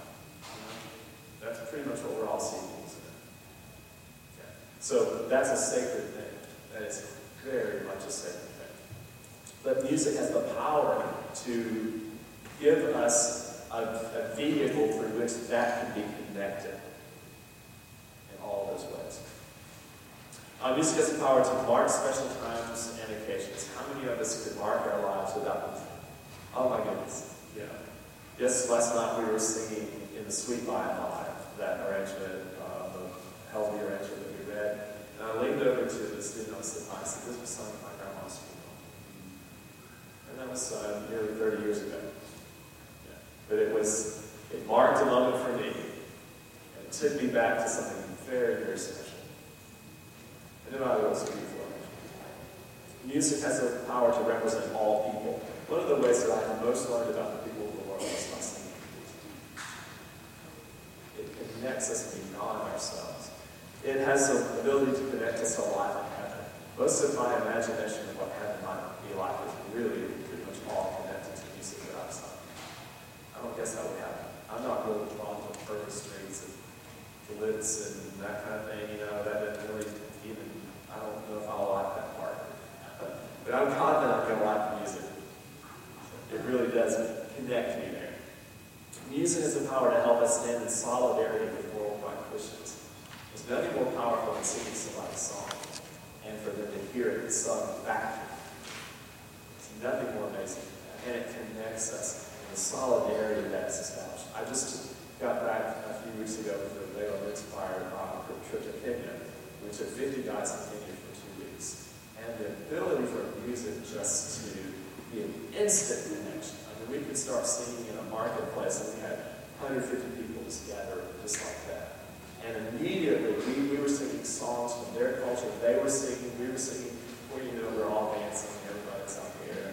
That's pretty much what we're all seeing. So that's a sacred thing. That is very much a sacred thing. But music has the power to give us a, a vehicle through which that can be connected in all those ways. Uh, music has the power to mark special times and occasions. How many of us could mark our lives without music? Oh my goodness. Yeah. Yes, last night we were singing in the Sweet Life Live, that arrangement, uh, the healthy arrangement. And I leaned over to this student I was surprised that this was sung at my grandma's funeral. And that was uh, nearly thirty years ago. Yeah. But it was, it marked a moment for me took me back to something very, very special. I didn't know how it was beautiful. Music has the power to represent all people. One of the ways that I have most learned about the people of the world is by singing. It connects us beyond ourselves. It has the ability to connect us to life in heaven. Most of my imagination of what heaven might be like is really pretty much all connected to music that I've sung. I don't guess that would happen. I'm not really involved with orchestras and glitz and that kind of thing. You know, that didn't really even, I don't know if I'll like that part. But I'm confident I'm going to like the music. It really does connect me there. Music has the power to help us stand in solidarity with worldwide Christians. There's nothing more powerful than singing somebody's song and for them to hear it sung back. There's nothing more amazing than that. And it connects us in the solidarity that's established. I just got back a few weeks ago from the Leyland Inspired uh, trip to Kenya. We took fifty guys to Kenya for two weeks. And the ability for music just to be an instant connection. I mean, we could start singing in a marketplace and we had one hundred fifty people just gather just like that. And immediately we, we were singing songs from their culture. They were singing, we were singing. Well, you know, we're all dancing, everybody's out here.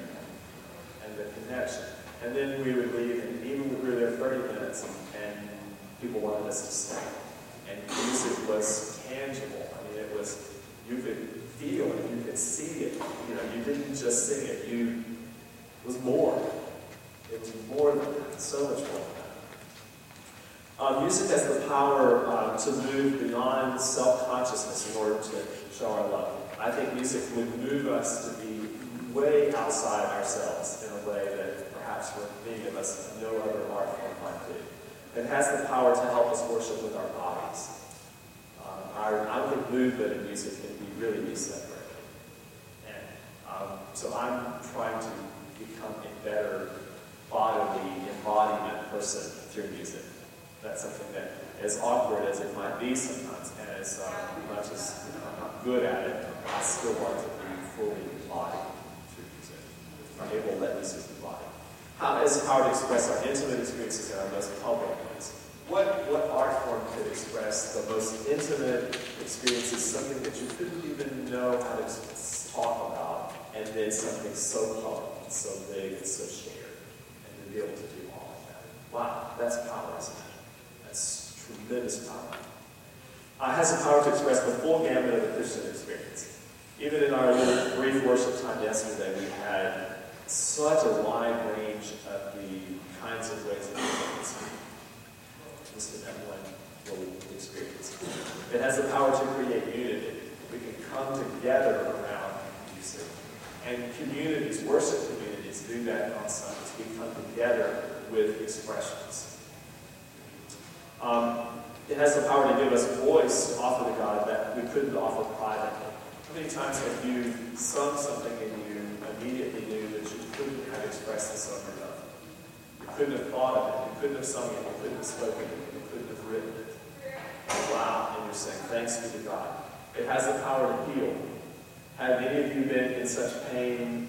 And, and the connection. And then we would leave, and even we were there thirty minutes, and, and people wanted us to sing. And music was tangible. I mean, it was, you could feel it, you could see it. You know, you didn't just sing it, you, it was more. It was more than that, so much more than that. Uh, music has the power uh, to move beyond self-consciousness in order to show our love. I think music would move us to be way outside ourselves in a way that perhaps many of us no other art form might do. It has the power to help us worship with our bodies. Um, our, I think movement in music can be really reset. Um, so I'm trying to become a better bodily embodiment person through music. That's something that, as awkward as it might be sometimes, and as um, much as you know, I'm not good at it, I still want to be fully embodied through music. I'm able to let music embody. How is how to express our intimate experiences and our most public ones? What what art form could express the most intimate experiences? Something that you couldn't even know how to talk about. And then something so public, and so big, and so shared, and to be able to do all of that. Wow, that's power, isn't it? That's tremendous power. Uh, it has the power to express the full gamut of the Christian experience. Even in our little brief worship time yesterday, we had such a wide range of the kinds of ways that we can speak. Just in that one little experience. It has the power to create unity. We can come together around music. And communities, worship communities, do that on Sundays. We come together with expressions. Um, it has the power to give us voice to offer to God that we couldn't offer privately. How many times have you sung something and you immediately knew that you couldn't have expressed this on your own? You couldn't have thought of it. You couldn't have sung it. You couldn't have spoken it. You couldn't have written it. Wow. And you're saying, thanks be to God. It has the power to heal. Have any of you been in such pain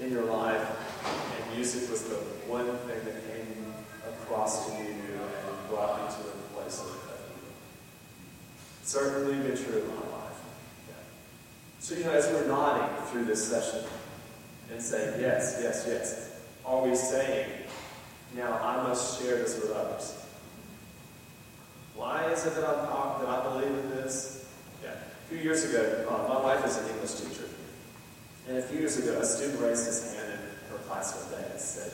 in your life, and music was the one thing that came across to you and brought you to a place of heaven? Certainly been true in my life. Yeah. So, you know, as we're nodding through this session and saying, yes, yes, yes, are we saying, now I must share this with others? Why is it that, I'm, that I believe in this? A few years ago, uh, my wife is an English teacher, and a few years ago, a student raised his hand in her class one day and said,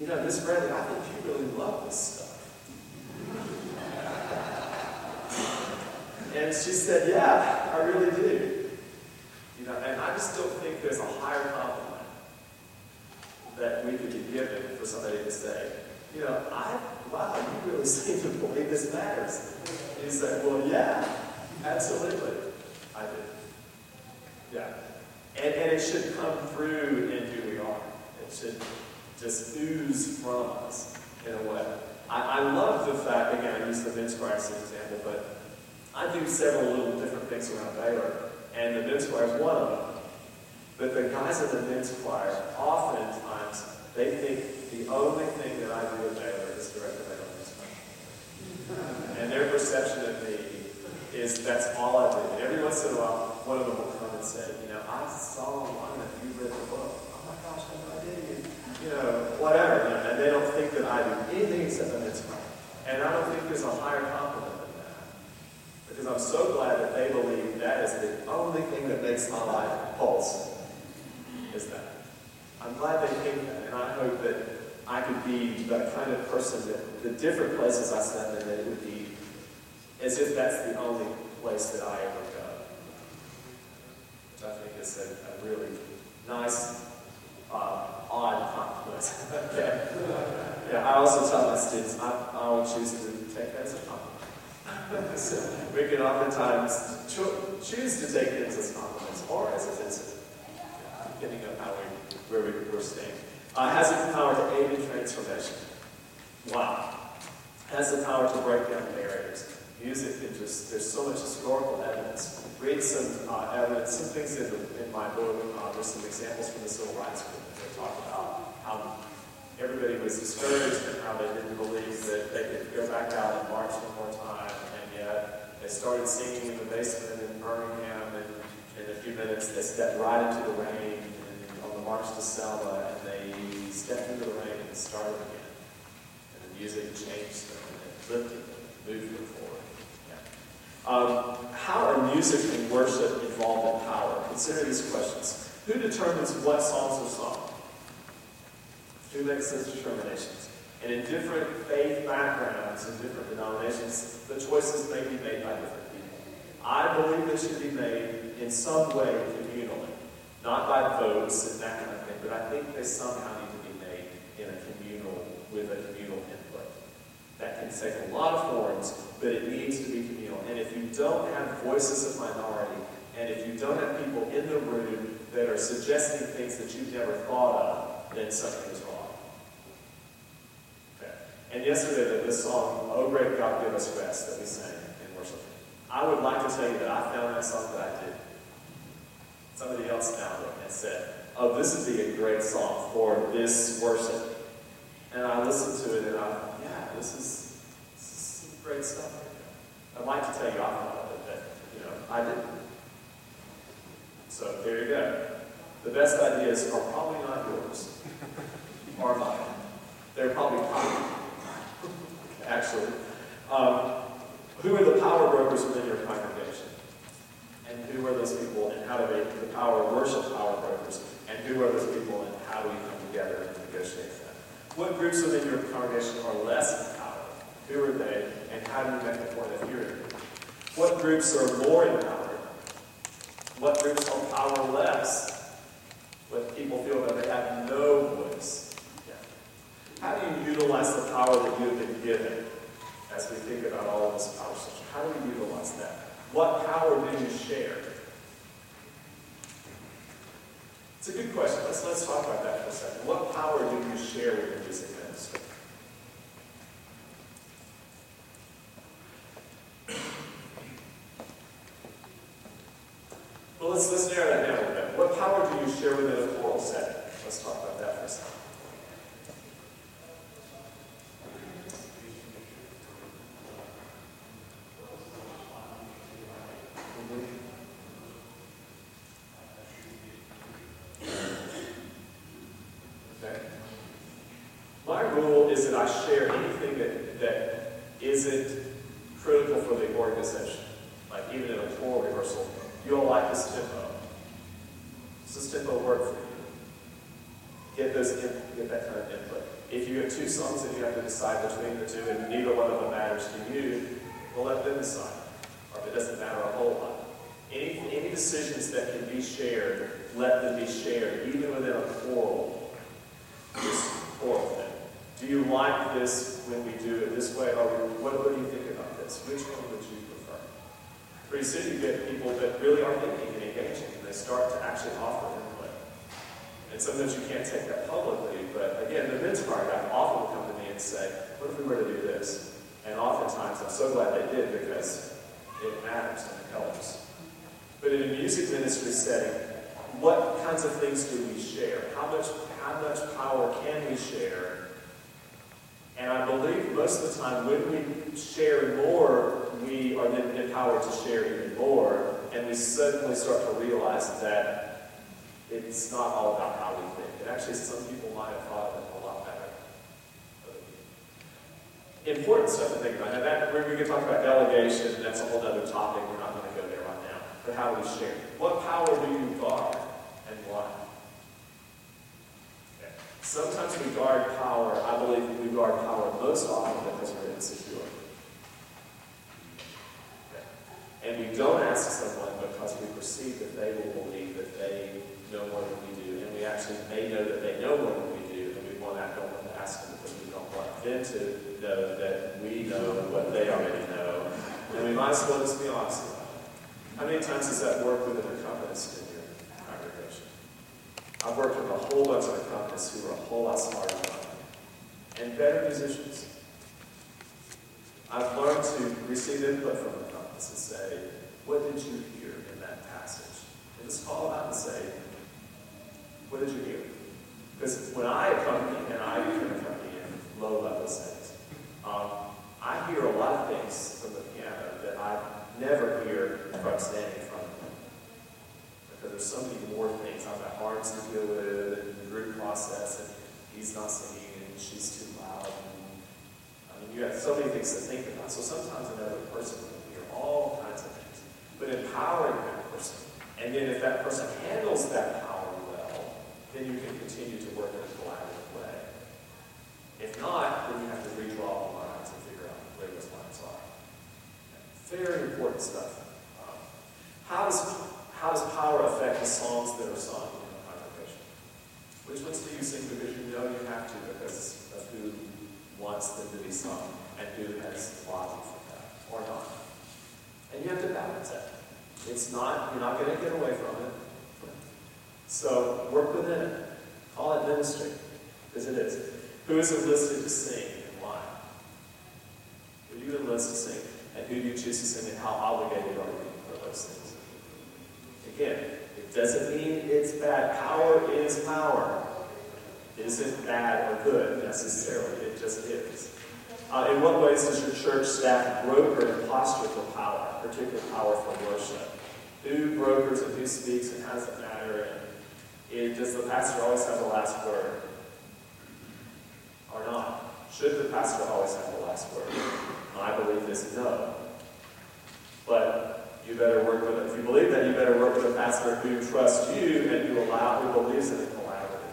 you know, Miz Bradley, I think you really love this stuff. And she said, yeah, I really do. You know, and I just don't think there's a higher compliment that we could be given for somebody to say, you know, I, wow, you really seem to believe this matters. And he said, well, yeah. Absolutely, I do. Yeah. And, and it should come through in who we are. It should just ooze from us in a way. I, I love the fact, again, I use the men's choir as an example, but I do several little different things around Baylor, and the men's choir is one of them. But the guys in the men's choir, oftentimes, they think the only thing that I do with Baylor is direct the men's choir. And is that's all I did. And every once in a while, one of them will come and say, you know, I saw online that you read the book. Oh my gosh, I did. You know, whatever. You know, and they don't think that I do anything except that it's right. And I don't think there's a higher compliment than that. Because I'm so glad that they believe that is the only thing that makes my life pulse. Is that. I'm glad they think that. And I hope that I could be that kind of person that the different places I stand in, that it would be as if that's the only place that I ever go. Which I think is a, a really nice, uh, odd compliment. Yeah. Yeah, I also tell my students, I, I will choose to take that as a compliment. So we can oftentimes cho- choose to take things as compliments or as a criticism, depending on how we, where we, we're staying. Uh, has the power to aid in transformation. Wow. Has the power to break down barriers. Music, just, there's so much historical evidence. Read some uh, evidence, some things in, the, in my book. Uh, there's some examples from the Civil Rights Movement that talk about how everybody was discouraged and how they didn't believe that they could go back out and march one more time. And yet they started singing in the basement in Birmingham, and in a few minutes they stepped right into the rain and on the march to Selma, and they stepped into the rain and started again. And the music changed them and lifted them, moved them forward. Yeah. Um, how are music and worship involved in power? Consider these questions. Who determines what songs are sung? Who makes those determinations? And in different faith backgrounds and different denominations, the choices may be made by different people. I believe they should be made in some way communally, not by votes and that kind of thing, but I think they somehow need to be made in a communal, with a communal input. That can take a lot of forms, but it needs to be communal. And if you don't have voices of minority, and if you don't have people in the room that are suggesting things that you've never thought of, then something is wrong. Okay. And yesterday, this song, "Oh Great God, Give Us Rest," that we sang in worship, I would like to tell you that I found that song that I did. Somebody else found it and said, "Oh, this would be a great song for this worship." And I listened to it and I This is, this is some great stuff. I'd like to tell you I thought of it, but you know, I didn't. So there you go. The best ideas are probably not yours or mine. They're probably mine, actually. Um, who are the power brokers within your congregation? And who are those people? And how do they the power worship power brokers? And who are those people? And how do we come together and negotiate that? What groups within your congregation are less empowered? Who are they, and how do you make the point of hearing? What groups are more empowered? What groups are powerless? What people feel that they have no voice? Yeah. How do you utilize the power that you have been given? As we think about all of this power structure, how do we utilize that? What power do you share? It's a good question. Let's, let's talk about that for a second. What power do you share with your music ministry? Well, let's, let's narrow that down a little bit. What power do you share within a choral setting? Let's talk about that for a second. And I believe most of the time when we share more, we are then empowered to share even more, and we suddenly start to realize that it's not all about how we think. And actually, some people might have thought of it a lot better. Important stuff to think about. And that, we can talk about delegation, and that's a whole other topic. We're not going to go there right now. But how do we share? What power do you guard, and why? Sometimes we guard power, I believe we guard power most often because we're insecure. And we don't ask someone because we perceive that they will believe that they know more than we do, and we actually may know that they know more than we do, and we want to, don't want to ask them because we don't want them to know that we know what they already know, and we might as well just be honest about it. How many times does that work within a company? I've worked with a whole bunch of economists who are a whole lot smarter than me, and better musicians. I've learned to receive input from economists and say, what did you hear in that passage? And just call out and say, what did you hear? Because when I accompany, and I can accompany in low-level settings, um, I hear a lot of things from the piano that I never hear from standing in front of them. Because there's so many more things. I've got harms to deal with, and the group process, and he's not singing, and she's too loud. And, I mean, you have so many things to think about. So sometimes another person will hear all kinds of things. But empowering that person, and then if that person handles that power well, then you can continue to work in a collaborative way. If not, then you have to redraw the lines and figure out where those lines are. Very important stuff. Um, how does How does power affect the songs that are sung in the congregation? Which ones do you sing because you know you have to because of who wants them to be sung and who has logic for that, or not? And you have to balance that. It's not, you're not going to get away from it. So work within it. Call it ministry, because it is. Who is enlisted to sing and why? Who do you enlist to sing, and who do you choose to sing, and how obligated are you for those things? Again, it doesn't mean it's bad. Power is power. It isn't bad or good, necessarily. It just is. Uh, in what ways does your church staff broker and posture for power, particularly power for worship? Who brokers and who speaks and how does it matter? And it, does the pastor always have the last word? Or not? Should the pastor always have the last word? My belief is no. But you better work with it. If you believe that, you better work with a pastor who trusts you and who allow, who believes in a collaborative environment.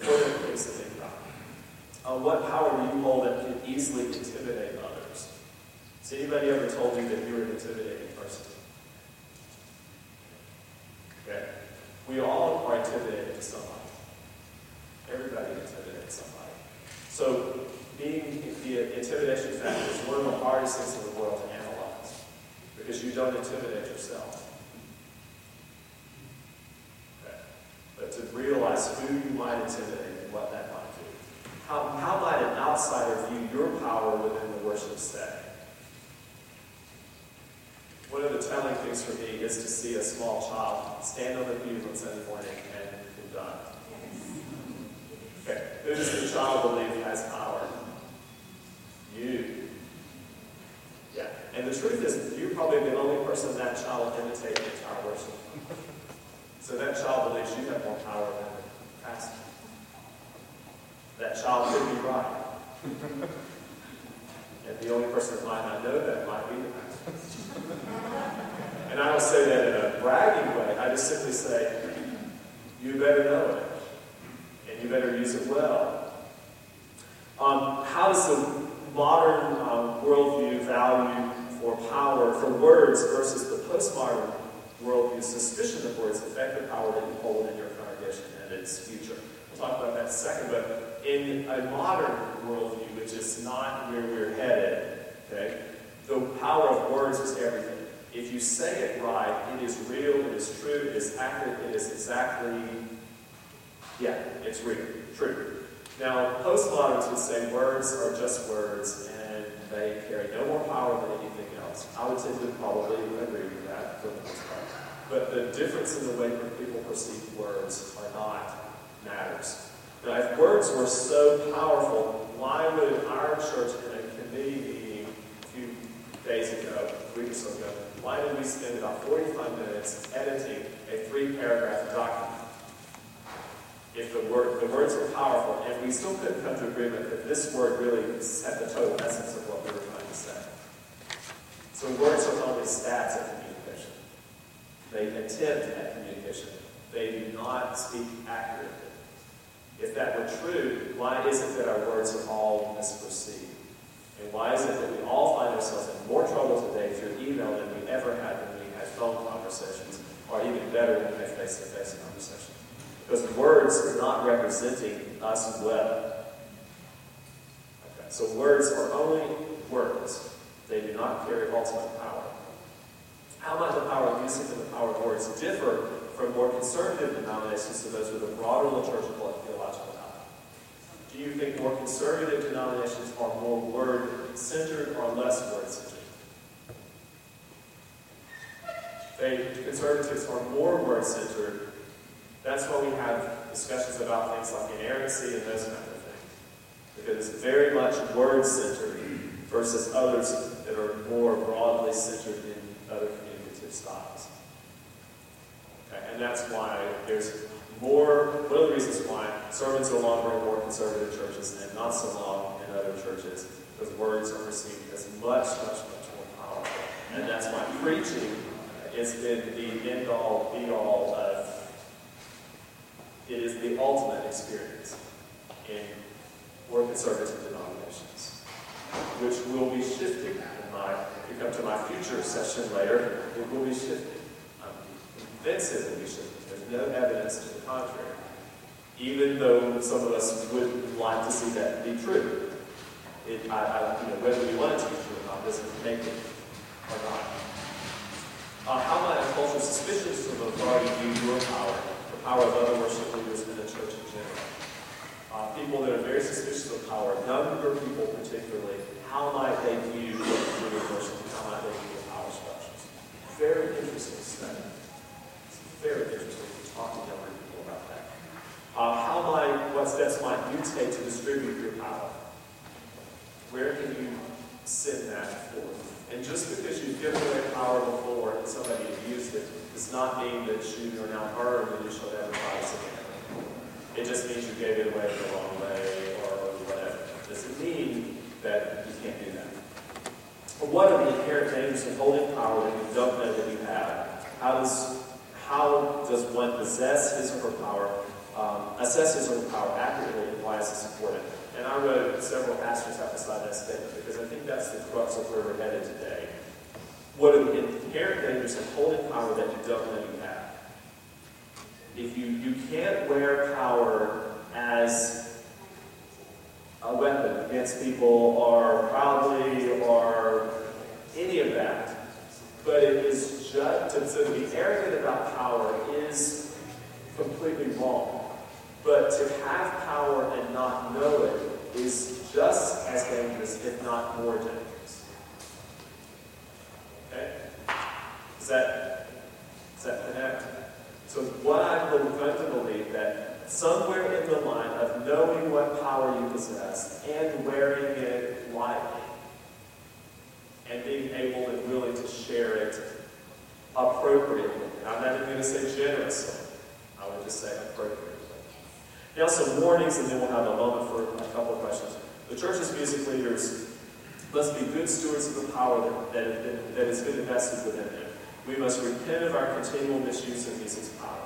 Important things to think about. Uh, what power do you hold that can easily intimidate others? Has anybody ever told you that you were an intimidating person? Okay. We all are intimidated to somebody. Everybody intimidates somebody. So being the intimidation factor is one of the hardest things in the world to handle. Because you don't intimidate yourself. Okay. But to realize who you might intimidate and what that might do. How, how might an outsider view your power within the worship setting? One of the telling things for me is to see a small child stand on the pew on Sunday morning and be done. Okay. Who does the child believe has power? You. Yeah, and the truth is, you're probably the only person that child imitates the entire worship. So that child believes you have more power than the pastor. That child could be right. And the only person that might not know that might be the pastor. And I don't say that in a bragging way. I just simply say, you better know it. And you better use it well. Um, how does the modern um, worldview value for power, for words, versus the postmodern worldview suspicion of words affect the power that you hold in your congregation and its future? We'll talk about that in a second, but in a modern worldview, which is not where we're headed, okay, the power of words is everything. If you say it right, it is real, it is true, it is accurate, it is exactly, yeah, it's real, true. Now, postmoderns would say words are just words, and they carry no more power than anything else. I would say we probably agree with that for the most part. But the difference in the way people perceive words or not matters. Now, if words were so powerful, why would our church in a committee meeting a few days ago, weeks ago, why did we spend about forty-five minutes editing a three-paragraph document? If the, word, the words were powerful, and we still couldn't come to agreement that this word really had the total essence of what we were trying to say. So words are only stabs at communication. They attempt at communication. They do not speak accurately. If that were true, why is it that our words are all misperceived? And why is it that we all find ourselves in more trouble today through email than we ever had when we had phone conversations, or even better when we had face-to-face conversations? Because words are not representing us well. Okay, so words are only words. They do not carry ultimate power. How might the power of usage and the power of words differ from more conservative denominations to those with a broader liturgical and theological outlook? Do you think more conservative denominations are more word-centered or less word-centered? They, conservatives are more word-centered. That's why we have discussions about things like inerrancy and those kind of things. Because it's very much word-centered versus others that are more broadly centered in other communicative styles. Okay, and that's why there's more, one of the reasons why sermons are longer in more conservative churches and not so long in other churches, because words are perceived as much, much, much more powerful. And that's why preaching has been the end-all, be-all of. It is the ultimate experience in more conservative denominations, which will be shifting in my, if you come to my future session later, it will be shifting. I'm convinced it will be shifting. There's no evidence to the contrary, even though some of us would like to see that be true. It, I, I, you know, whether we want it to be true or not doesn't make it or not. Uh, how might a culture suspicious of authority view your power? Power of other worship leaders in the church in general. Uh, people that are very suspicious of power, younger people particularly, how might they view worship? How might they view power structures? Very interesting study. It's very interesting to talk to younger people about that. Uh, how might, what steps might you take to distribute your power? Where can you send that forth? And just because you've given away power before and somebody abused it, does not mean that you are now earned and you shall never rise again. It just means you gave it away the wrong way or whatever. It doesn't mean that you can't do that. But what are the inherent dangers of holding power when you don't know that you have? How does, how does one possess his or her power, um, assess his or her power accurately, and why is this important? And I wrote several asterisks out beside that statement because I think that's the crux of where we're headed today. What are the inherent dangers of holding power that you don't know you have? If you, you can't wear power as a weapon against people or proudly or any of that, but it is just, so to be arrogant about power is completely wrong. But to have power and not know it is just as dangerous, if not more dangerous. Does that, does that connect? So what I would like to believe that somewhere in the line of knowing what power you possess and wearing it lightly and being able and willing to share it appropriately. I'm not even going to say generously. I would just say appropriately. Now some warnings, and then we'll have a moment for a couple of questions. The church's music leaders must be good stewards of the power that, that, that, that has been invested within them. We must repent of our continual misuse of music's power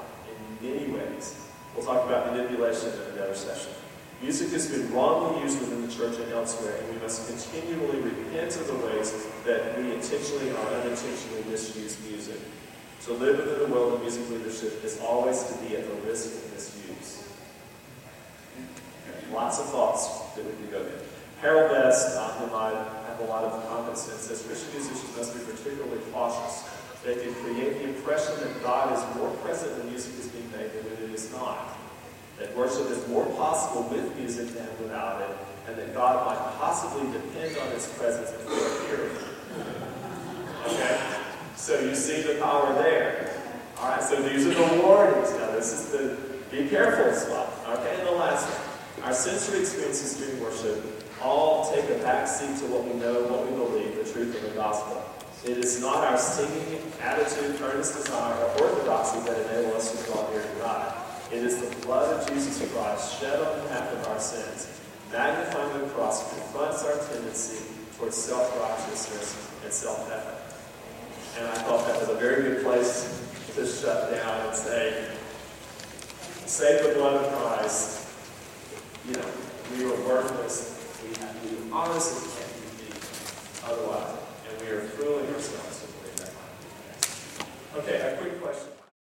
in many ways. We'll talk about manipulation in another session. Music has been wrongly used within the church and elsewhere, and we must continually repent of the ways that we intentionally or unintentionally misuse music. To live within the world of music leadership is always to be at the risk of misuse. Lots of thoughts that we can go there. Harold Best, whom I have a lot of confidence in, says Christian musicians must be particularly cautious. They can create the impression that God is more present when music is being made than when it is not. That worship is more possible with music than without it, and that God might possibly depend on His presence before appearing. Okay? So you see the power there. Alright, so these are the warnings. Now this is the be careful slide. Okay, and the last one. Our sensory experiences during worship all take a backseat to what we know, what we believe, the truth of the gospel. It is not our singing, attitude, earnest desire, or orthodoxy that enable us to draw near to God. It is the blood of Jesus Christ shed on behalf of our sins, magnifying the cross, confronts our tendency towards self-righteousness and self-effort. And I thought that was a very good place to shut down and say, save the blood of Christ. You know, we were worthless. We, we honestly can't be beaten otherwise. And we are fooling ourselves to believe that. Okay, a quick question.